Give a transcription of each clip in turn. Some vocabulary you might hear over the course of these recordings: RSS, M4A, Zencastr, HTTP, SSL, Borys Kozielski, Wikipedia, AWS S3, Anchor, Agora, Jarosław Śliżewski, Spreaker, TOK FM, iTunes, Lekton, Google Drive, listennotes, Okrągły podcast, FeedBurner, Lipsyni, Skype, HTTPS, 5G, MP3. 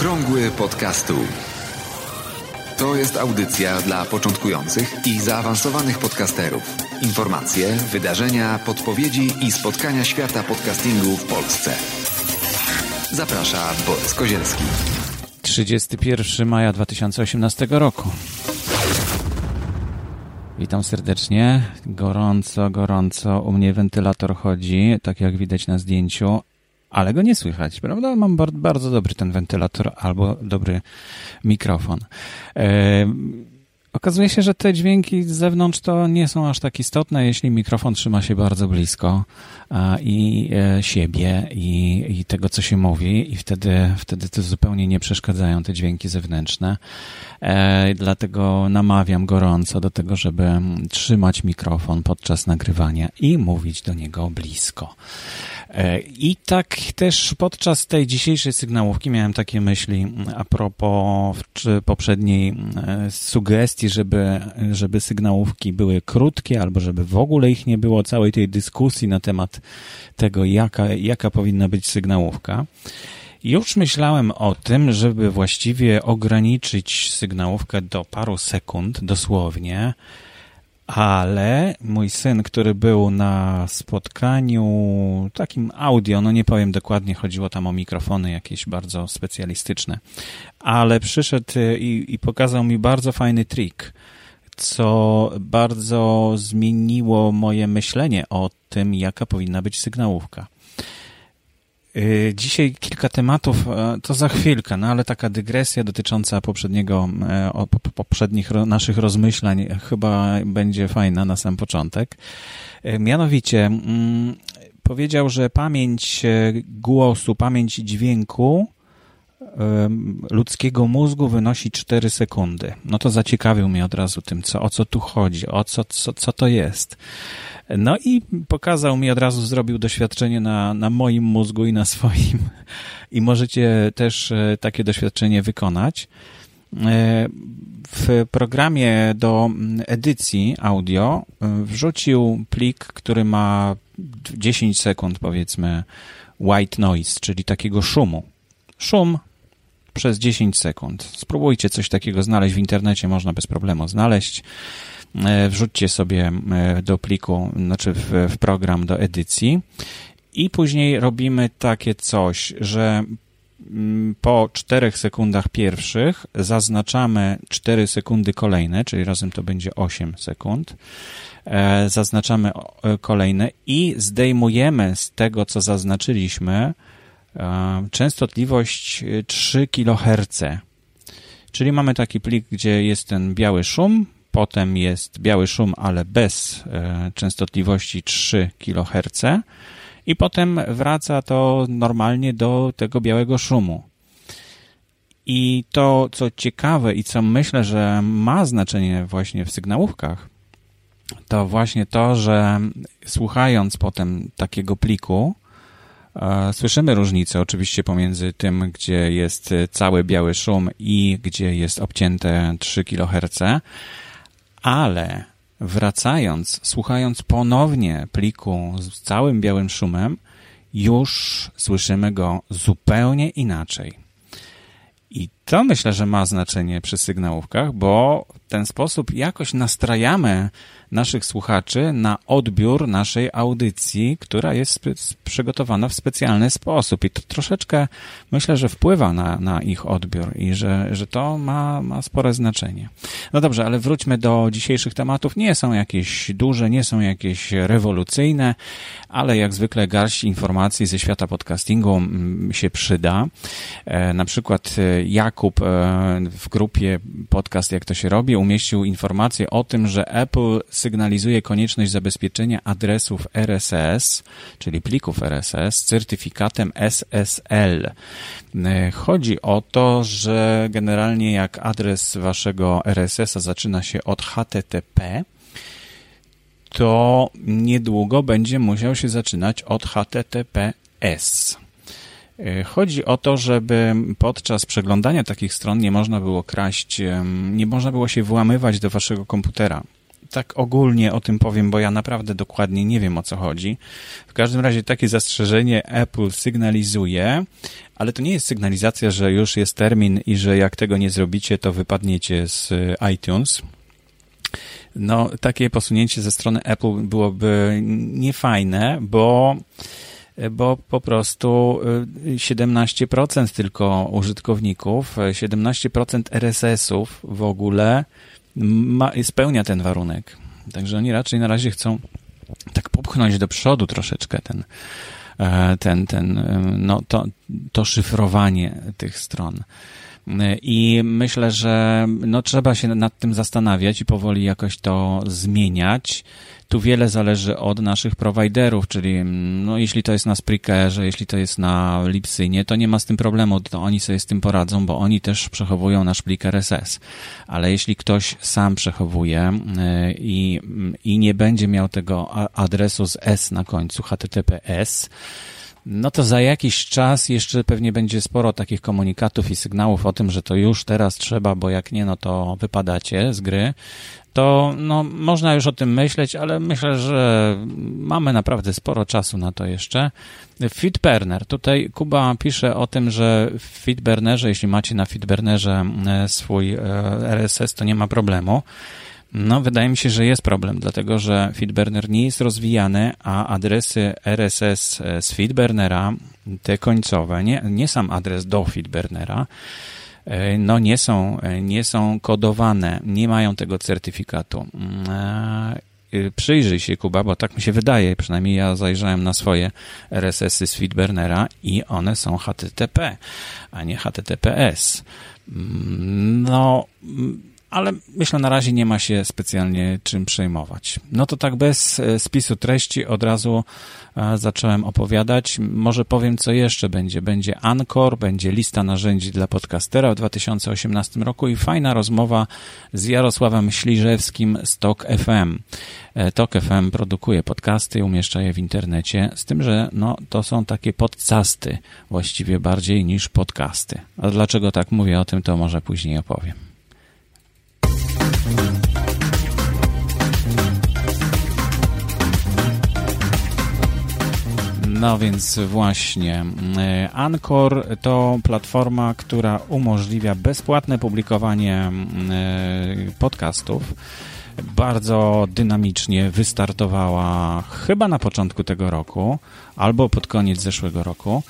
Okrągły podcastu. To jest audycja dla początkujących i zaawansowanych podcasterów. Informacje, wydarzenia, podpowiedzi i spotkania świata podcastingu w Polsce. Zaprasza Borys Kozielski. 31 maja 2018 roku. Witam serdecznie. Gorąco. U mnie wentylator chodzi, tak jak widać na zdjęciu, ale go nie słychać, prawda? Mam bardzo dobry ten wentylator albo dobry mikrofon. Okazuje się, że te dźwięki z zewnątrz to nie są aż tak istotne, jeśli mikrofon trzyma się bardzo blisko siebie i tego, co się mówi, i wtedy to zupełnie nie przeszkadzają te dźwięki zewnętrzne. Dlatego namawiam gorąco do tego, żeby trzymać mikrofon podczas nagrywania i mówić do niego blisko. I tak też podczas tej dzisiejszej sygnałówki miałem takie myśli a propos poprzedniej sugestii, żeby sygnałówki były krótkie albo żeby w ogóle ich nie było, całej tej dyskusji na temat tego, jaka powinna być sygnałówka. Już myślałem o tym, żeby właściwie ograniczyć sygnałówkę do paru sekund, dosłownie, ale mój syn, który był na spotkaniu takim audio, no nie powiem dokładnie, chodziło tam o mikrofony jakieś bardzo specjalistyczne, ale przyszedł i pokazał mi bardzo fajny trik, co bardzo zmieniło moje myślenie o tym, jaka powinna być sygnałówka. Dzisiaj kilka tematów, to za chwilkę, no ale taka dygresja dotycząca poprzednich naszych rozmyślań chyba będzie fajna na sam początek. Mianowicie powiedział, że pamięć głosu, pamięć dźwięku ludzkiego mózgu wynosi 4 sekundy. No to zaciekawił mnie od razu tym, o co tu chodzi, co to jest. No i pokazał mi od razu, zrobił doświadczenie na moim mózgu i na swoim. I możecie też takie doświadczenie wykonać. W programie do edycji audio wrzucił plik, który ma 10 sekund, powiedzmy, white noise, czyli takiego szumu. Szum przez 10 sekund. Spróbujcie coś takiego znaleźć w internecie, można bez problemu znaleźć. Wrzućcie sobie do pliku, znaczy w program do edycji i później robimy takie coś, że po 4 sekundach pierwszych zaznaczamy 4 sekundy kolejne, czyli razem to będzie 8 sekund. Zaznaczamy kolejne i zdejmujemy z tego, co zaznaczyliśmy, częstotliwość 3 kHz. Czyli mamy taki plik, gdzie jest ten biały szum, potem jest biały szum, ale bez częstotliwości 3 kHz i potem wraca to normalnie do tego białego szumu. I to, co ciekawe i co myślę, że ma znaczenie właśnie w sygnałówkach, to właśnie to, że słuchając potem takiego pliku, słyszymy różnicę oczywiście pomiędzy tym, gdzie jest cały biały szum i gdzie jest obcięte 3 kHz, ale wracając, słuchając ponownie pliku z całym białym szumem, już słyszymy go zupełnie inaczej. I to myślę, że ma znaczenie przy sygnałówkach, bo w ten sposób jakoś nastrajamy naszych słuchaczy na odbiór naszej audycji, która jest przygotowana w specjalny sposób. I to troszeczkę, myślę, że wpływa na ich odbiór i że to ma spore znaczenie. No dobrze, ale wróćmy do dzisiejszych tematów. Nie są jakieś duże, nie są jakieś rewolucyjne, ale jak zwykle garść informacji ze świata podcastingu się przyda. Na przykład Jakub w grupie Podcast Jak to się robi umieścił informację o tym, że Apple sygnalizuje konieczność zabezpieczenia adresów RSS, czyli plików RSS, certyfikatem SSL. Chodzi o to, że generalnie jak adres waszego RSS-a zaczyna się od HTTP, to niedługo będzie musiał się zaczynać od HTTPS. Chodzi o to, żeby podczas przeglądania takich stron nie można było się włamywać do waszego komputera. tak ogólnie o tym powiem, bo ja naprawdę dokładnie nie wiem, o co chodzi. W każdym razie takie zastrzeżenie Apple sygnalizuje, ale to nie jest sygnalizacja, że już jest termin i że jak tego nie zrobicie, to wypadniecie z iTunes. No, takie posunięcie ze strony Apple byłoby niefajne, bo po prostu 17% tylko użytkowników, 17% RSS-ów w ogóle spełnia ten warunek. Także oni raczej na razie chcą tak popchnąć do przodu troszeczkę to szyfrowanie tych stron. I myślę, że trzeba się nad tym zastanawiać i powoli jakoś to zmieniać. Tu wiele zależy od naszych prowajderów, czyli jeśli to jest na Spreakerze, jeśli to jest na Lipsynie, to nie ma z tym problemu, to oni sobie z tym poradzą, bo oni też przechowują nasz plik RSS. Ale jeśli ktoś sam przechowuje i nie będzie miał tego adresu z S na końcu, https, no to za jakiś czas jeszcze pewnie będzie sporo takich komunikatów i sygnałów o tym, że to już teraz trzeba, bo jak nie, no to wypadacie z gry. To można już o tym myśleć, ale myślę, że mamy naprawdę sporo czasu na to jeszcze. FeedBurner. Tutaj Kuba pisze o tym, że w FeedBurnerze, jeśli macie na FeedBurnerze swój RSS, to nie ma problemu. No, wydaje mi się, że jest problem, dlatego że FeedBurner nie jest rozwijany, a adresy RSS z FeedBurnera, te końcowe, nie sam adres do FeedBurnera, nie są kodowane, nie mają tego certyfikatu. Przyjrzyj się, Kuba, bo tak mi się wydaje, przynajmniej ja zajrzałem na swoje RSS-y z FeedBurnera i one są HTTP, a nie HTTPS. Ale myślę, na razie nie ma się specjalnie czym przejmować. No to tak bez spisu treści od razu zacząłem opowiadać. Może powiem, co jeszcze będzie. Będzie Anchor, będzie lista narzędzi dla podcastera w 2018 roku i fajna rozmowa z Jarosławem Śliżewskim z TOK FM. TOK FM produkuje podcasty, umieszcza je w internecie, z tym, że to są takie podcasty właściwie bardziej niż podcasty. A dlaczego tak mówię o tym, to może później opowiem. No więc właśnie, Anchor to platforma, która umożliwia bezpłatne publikowanie podcastów. Bardzo dynamicznie wystartowała chyba na początku tego roku albo pod koniec zeszłego roku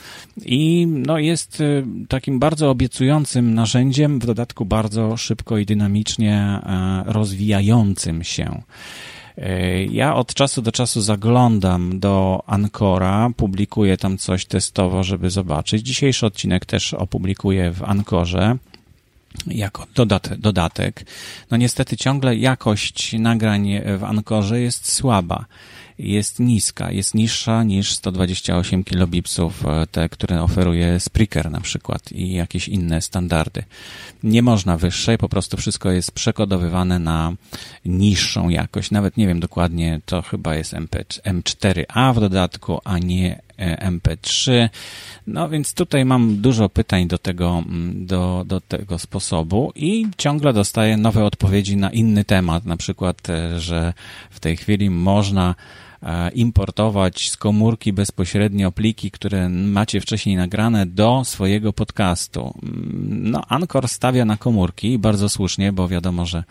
i jest takim bardzo obiecującym narzędziem, w dodatku bardzo szybko i dynamicznie rozwijającym się. Ja od czasu do czasu zaglądam do Anchora, publikuję tam coś testowo, żeby zobaczyć. Dzisiejszy odcinek też opublikuję w Anchorze jako dodatek. Niestety ciągle jakość nagrań w Anchorze jest słaba, jest niska, jest niższa niż 128 kilobipsów, te, które oferuje Spraker na przykład i jakieś inne standardy. Nie można wyższej, po prostu wszystko jest przekodowywane na niższą jakość. Nawet nie wiem dokładnie, to chyba jest M4A w dodatku, a nie MP3, więc tutaj mam dużo pytań do tego sposobu i ciągle dostaję nowe odpowiedzi na inny temat, na przykład, że w tej chwili można importować z komórki bezpośrednio pliki, które macie wcześniej nagrane do swojego podcastu. Anchor stawia na komórki i bardzo słusznie, bo wiadomo, że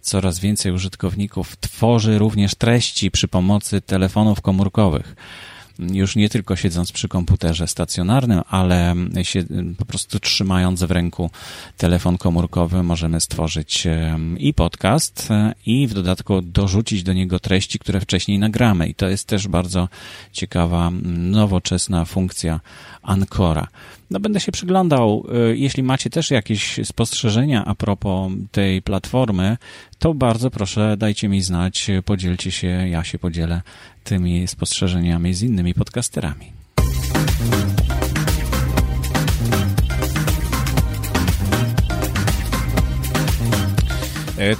coraz więcej użytkowników tworzy również treści przy pomocy telefonów komórkowych. Już nie tylko siedząc przy komputerze stacjonarnym, ale po prostu trzymając w ręku telefon komórkowy możemy stworzyć i podcast, i w dodatku dorzucić do niego treści, które wcześniej nagramy. I to jest też bardzo ciekawa, nowoczesna funkcja Anchora. Będę się przyglądał. Jeśli macie też jakieś spostrzeżenia a propos tej platformy, to bardzo proszę, dajcie mi znać, podzielcie się, ja się podzielę tymi spostrzeżeniami z innymi podcasterami.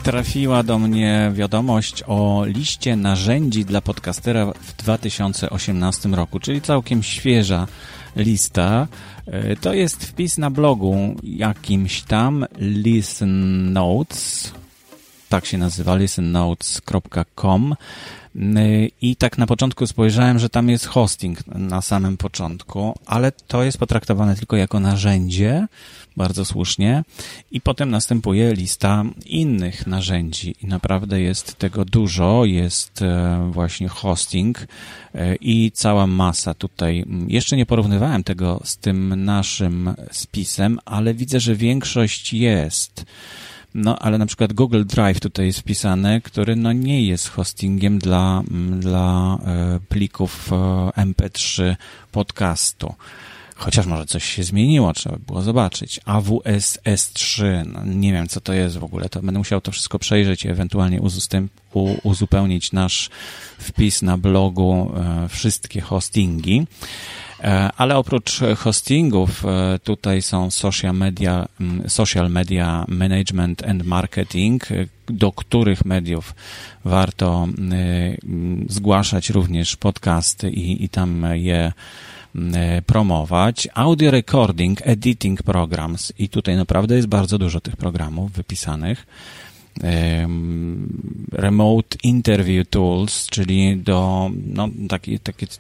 Trafiła do mnie wiadomość o liście narzędzi dla podcastera w 2018 roku, czyli całkiem świeża lista. To jest wpis na blogu jakimś tam listennotes. tak się nazywa, listennotes.com. I tak na początku spojrzałem, że tam jest hosting na samym początku, ale to jest potraktowane tylko jako narzędzie, bardzo słusznie, i potem następuje lista innych narzędzi i naprawdę jest tego dużo, jest właśnie hosting i cała masa tutaj. Jeszcze nie porównywałem tego z tym naszym spisem, ale widzę, że większość jest. No, ale na przykład Google Drive tutaj jest wpisany, który no nie jest hostingiem dla plików MP3 podcastu. Chociaż może coś się zmieniło, trzeba by było zobaczyć. AWS S3, no nie wiem co to jest w ogóle, to będę musiał to wszystko przejrzeć i ewentualnie uzupełnić nasz wpis na blogu, wszystkie hostingi. Ale oprócz hostingów tutaj są social media management and marketing, do których mediów warto zgłaszać również podcasty i tam je promować. Audio recording, editing programs i tutaj naprawdę jest bardzo dużo tych programów wypisanych. Remote interview tools, czyli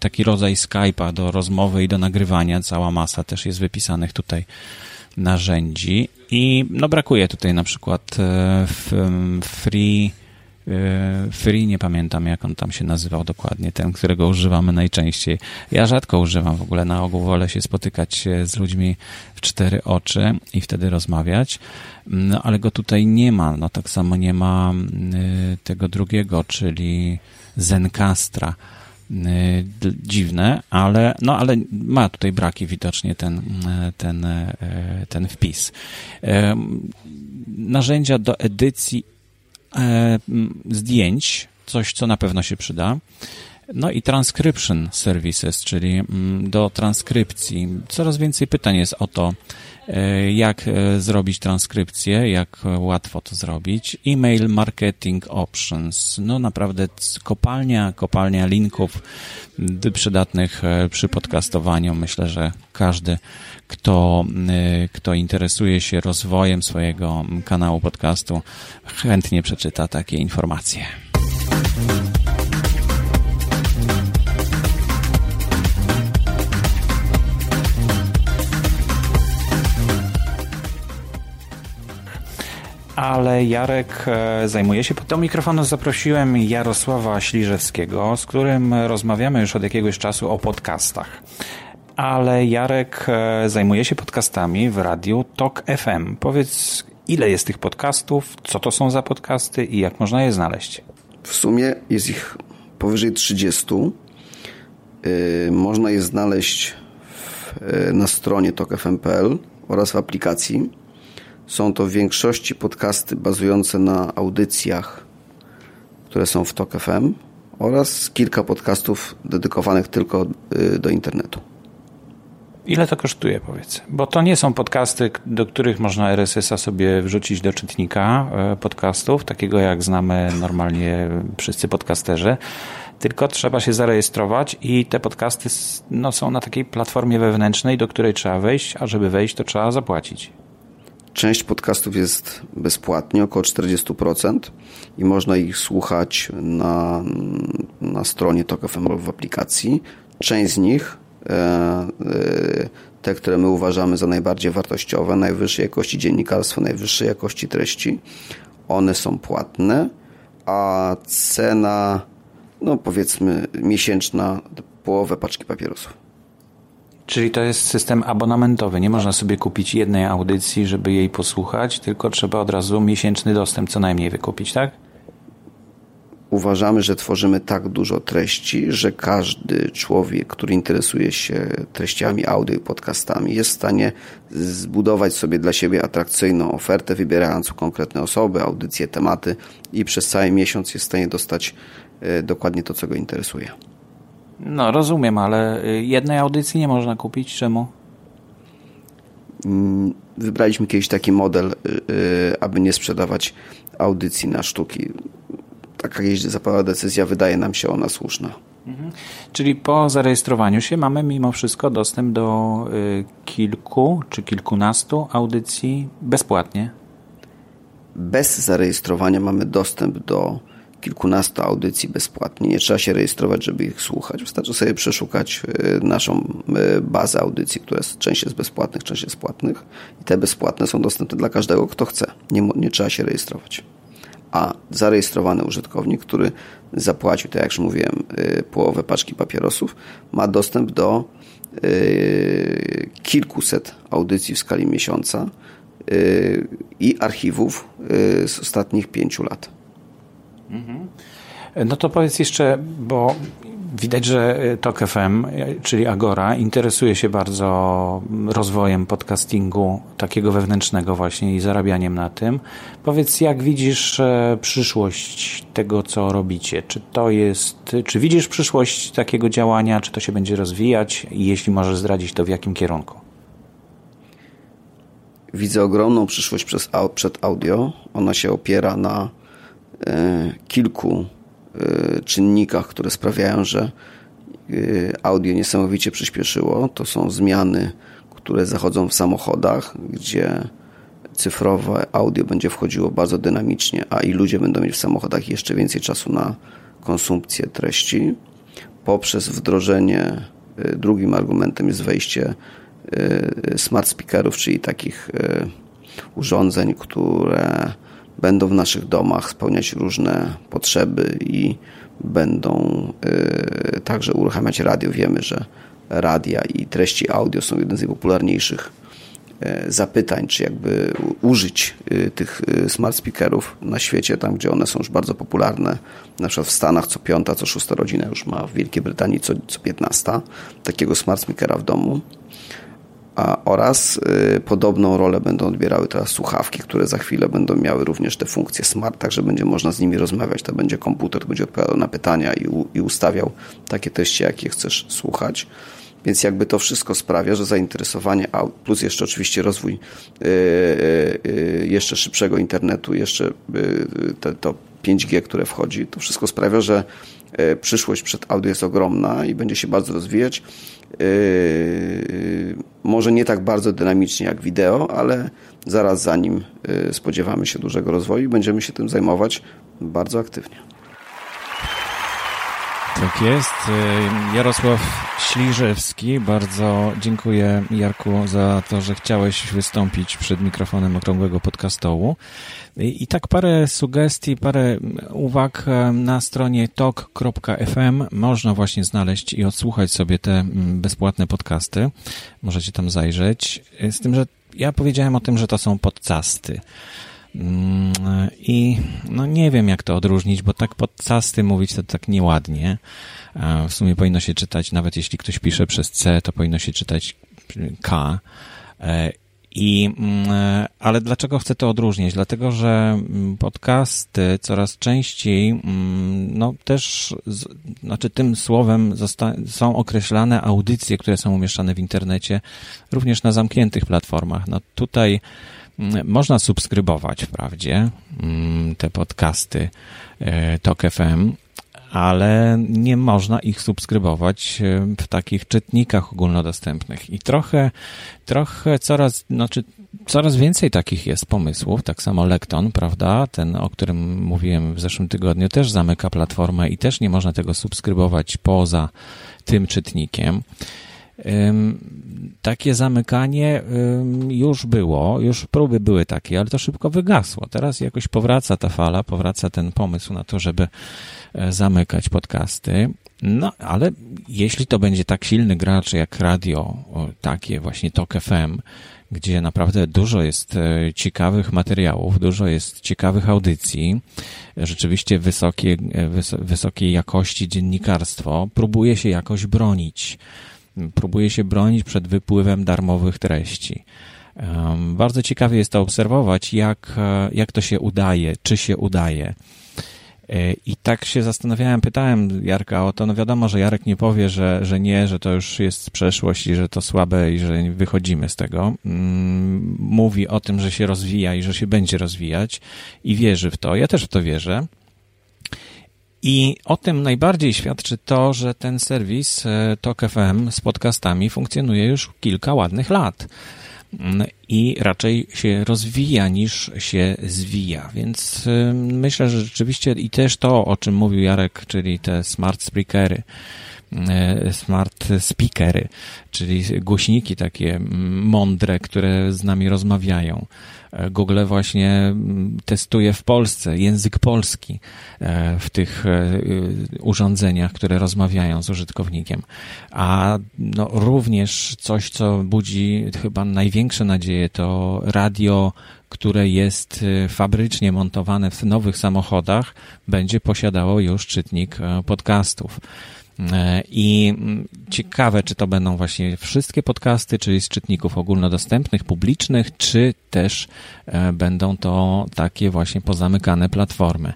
taki rodzaj Skype'a do rozmowy i do nagrywania, cała masa też jest wypisanych tutaj narzędzi i no brakuje tutaj na przykład Free, nie pamiętam jak on tam się nazywał dokładnie, ten, którego używamy najczęściej. Ja rzadko używam w ogóle, na ogół wolę się spotykać z ludźmi w cztery oczy i wtedy rozmawiać, no ale go tutaj nie ma, no tak samo nie ma tego drugiego, czyli Zencastra. Dziwne, ale ma tutaj braki widocznie ten wpis. Narzędzia do edycji zdjęć, coś co na pewno się przyda. No i transcription services, czyli do transkrypcji. Coraz więcej pytań jest o to, jak zrobić transkrypcję, jak łatwo to zrobić. E-mail marketing options. No naprawdę kopalnia linków przydatnych przy podcastowaniu. Myślę, że każdy, kto interesuje się rozwojem swojego kanału podcastu, chętnie przeczyta takie informacje. Ale Jarek zajmuje się. Do mikrofonu zaprosiłem Jarosława Śliżewskiego, z którym rozmawiamy już od jakiegoś czasu o podcastach. Ale Jarek zajmuje się podcastami w radiu TOK FM. Powiedz, ile jest tych podcastów, co to są za podcasty i jak można je znaleźć? W sumie jest ich powyżej 30. Można je znaleźć na stronie tokfm.pl oraz w aplikacji. Są to w większości podcasty bazujące na audycjach, które są w TOK FM oraz kilka podcastów dedykowanych tylko do internetu. Ile to kosztuje, powiedz? Bo to nie są podcasty, do których można RSS-a sobie wrzucić do czytnika podcastów, takiego jak znamy normalnie wszyscy podcasterzy, tylko trzeba się zarejestrować i te podcasty są na takiej platformie wewnętrznej, do której trzeba wejść, a żeby wejść, to trzeba zapłacić. Część podcastów jest bezpłatnie, około 40% i można ich słuchać na stronie TOK FM w aplikacji. Część z nich, te, które my uważamy za najbardziej wartościowe, najwyższej jakości dziennikarstwo, najwyższej jakości treści, one są płatne, a cena, powiedzmy miesięczna, połowę paczki papierosów. Czyli to jest system abonamentowy. Nie można sobie kupić jednej audycji, żeby jej posłuchać, tylko trzeba od razu miesięczny dostęp co najmniej wykupić, tak? Uważamy, że tworzymy tak dużo treści, że każdy człowiek, który interesuje się treściami audio i podcastami, jest w stanie zbudować sobie dla siebie atrakcyjną ofertę, wybierając konkretne osoby, audycje, tematy i przez cały miesiąc jest w stanie dostać dokładnie to, co go interesuje. No rozumiem, ale jednej audycji nie można kupić. Czemu? Wybraliśmy kiedyś taki model, aby nie sprzedawać audycji na sztuki. Taka jeździ zapadła decyzja, wydaje nam się ona słuszna. Mhm. Czyli po zarejestrowaniu się mamy mimo wszystko dostęp do kilku czy kilkunastu audycji bezpłatnie. bez zarejestrowania mamy dostęp do kilkunastu audycji bezpłatnie. Nie trzeba się rejestrować, żeby ich słuchać. Wystarczy sobie przeszukać naszą bazę audycji, która część jest bezpłatnych, część jest płatnych. I te bezpłatne są dostępne dla każdego, kto chce. Nie trzeba się rejestrować. A zarejestrowany użytkownik, który zapłacił, tak jak już mówiłem, połowę paczki papierosów, ma dostęp do kilkuset audycji w skali miesiąca i archiwów z ostatnich 5 lat. No to powiedz jeszcze, bo widać, że TOK FM, czyli Agora, interesuje się bardzo rozwojem podcastingu takiego wewnętrznego właśnie i zarabianiem na tym. Powiedz, jak widzisz przyszłość tego, co robicie? Czy widzisz przyszłość takiego działania? Czy to się będzie rozwijać? I jeśli możesz zdradzić, to w jakim kierunku? Widzę ogromną przyszłość przed audio. Ona się opiera na kilku czynnikach, które sprawiają, że audio niesamowicie przyspieszyło. To są zmiany, które zachodzą w samochodach, gdzie cyfrowe audio będzie wchodziło bardzo dynamicznie, a i ludzie będą mieć w samochodach jeszcze więcej czasu na konsumpcję treści. Poprzez wdrożenie, drugim argumentem jest wejście smart speakerów, czyli takich urządzeń, które będą w naszych domach spełniać różne potrzeby i będą także uruchamiać radio. Wiemy, że radia i treści audio są jednym z najpopularniejszych zapytań, czy jakby użyć tych smart speakerów na świecie, tam gdzie one są już bardzo popularne, na przykład w Stanach co 5, co 6 rodzina już ma, w Wielkiej Brytanii co 15 takiego smart speakera w domu. Oraz podobną rolę będą odbierały teraz słuchawki, które za chwilę będą miały również te funkcje smart, także będzie można z nimi rozmawiać. To będzie komputer, to będzie odpowiadał na pytania i ustawiał takie treści, jakie chcesz słuchać. Więc jakby to wszystko sprawia, że zainteresowanie, plus jeszcze oczywiście rozwój jeszcze szybszego internetu, jeszcze to 5G, które wchodzi, to wszystko sprawia, że przyszłość przed audio jest ogromna i będzie się bardzo rozwijać. Może nie tak bardzo dynamicznie jak wideo, ale zaraz za nim spodziewamy się dużego rozwoju i będziemy się tym zajmować bardzo aktywnie. Tak jest. Jarosław Śliżewski, bardzo dziękuję, Jarku, za to, że chciałeś wystąpić przed mikrofonem Okrągłego Podcastołu. I tak parę sugestii, parę uwag na stronie tok.fm. Można właśnie znaleźć i odsłuchać sobie te bezpłatne podcasty. Możecie tam zajrzeć. Z tym, że ja powiedziałem o tym, że to są podcasty. I no nie wiem, jak to odróżnić, bo tak podcasty mówić to tak nieładnie. W sumie powinno się czytać, nawet jeśli ktoś pisze przez C, to powinno się czytać K. Ale dlaczego chcę to odróżnić? Dlatego, że podcasty coraz częściej, no też, znaczy tym słowem są określane audycje, które są umieszczane w internecie, również na zamkniętych platformach. No tutaj można subskrybować wprawdzie te podcasty TOK FM, ale nie można ich subskrybować w takich czytnikach ogólnodostępnych. I trochę coraz więcej takich jest pomysłów. Tak samo Lekton, prawda? Ten, o którym mówiłem w zeszłym tygodniu, też zamyka platformę i też nie można tego subskrybować poza tym czytnikiem. Takie zamykanie już było, już próby były takie, ale to szybko wygasło. Teraz jakoś powraca ta fala, powraca ten pomysł na to, żeby zamykać podcasty. No, ale jeśli to będzie tak silny gracz jak radio, takie właśnie TOK FM, gdzie naprawdę dużo jest ciekawych materiałów, dużo jest ciekawych audycji, rzeczywiście wysokiej jakości dziennikarstwo, próbuje się bronić przed wypływem darmowych treści. Bardzo ciekawie jest to obserwować, jak to się udaje, czy się udaje. I tak się zastanawiałem, pytałem Jarka o to, no wiadomo, że Jarek nie powie, że nie, że to już jest przeszłość i że to słabe i że wychodzimy z tego. Mówi o tym, że się rozwija i że się będzie rozwijać i wierzy w to. Ja też w to wierzę. I o tym najbardziej świadczy to, że ten serwis TOK FM z podcastami funkcjonuje już kilka ładnych lat. i raczej się rozwija niż się zwija, więc myślę, że rzeczywiście i też to, o czym mówił Jarek, czyli te smart speakery, czyli głośniki takie mądre, które z nami rozmawiają. Google właśnie testuje w Polsce język polski w tych urządzeniach, które rozmawiają z użytkownikiem. A no również coś, co budzi chyba największe nadzieje, to radio, które jest fabrycznie montowane w nowych samochodach, będzie posiadało już czytnik podcastów. I ciekawe, czy to będą właśnie wszystkie podcasty, czyli z czytników ogólnodostępnych, publicznych, czy też będą to takie właśnie pozamykane platformy.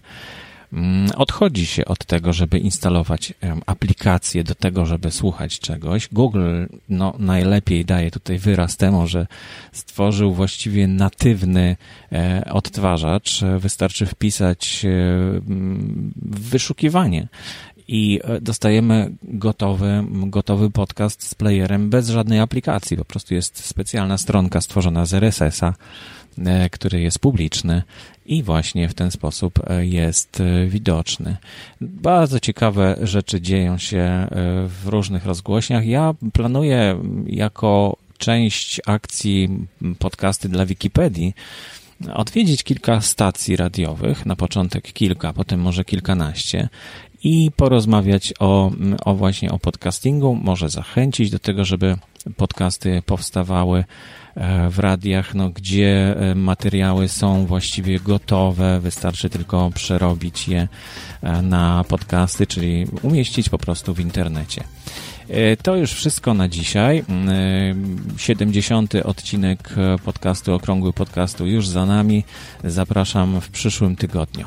Odchodzi się od tego, żeby instalować aplikacje do tego, żeby słuchać czegoś. Google no, najlepiej daje tutaj wyraz temu, że stworzył właściwie natywny odtwarzacz. Wystarczy wpisać wyszukiwanie i dostajemy gotowy podcast z playerem bez żadnej aplikacji. Po prostu jest specjalna stronka stworzona z RSS-a, który jest publiczny i właśnie w ten sposób jest widoczny. Bardzo ciekawe rzeczy dzieją się w różnych rozgłośniach. Ja planuję jako część akcji podcasty dla Wikipedii odwiedzić kilka stacji radiowych, na początek kilka, potem może kilkanaście, i porozmawiać właśnie o podcastingu, może zachęcić do tego, żeby podcasty powstawały w radiach, no, gdzie materiały są właściwie gotowe, wystarczy tylko przerobić je na podcasty, czyli umieścić po prostu w internecie. To już wszystko na dzisiaj. 70. odcinek podcastu, Okrągły Podcastu już za nami. Zapraszam w przyszłym tygodniu.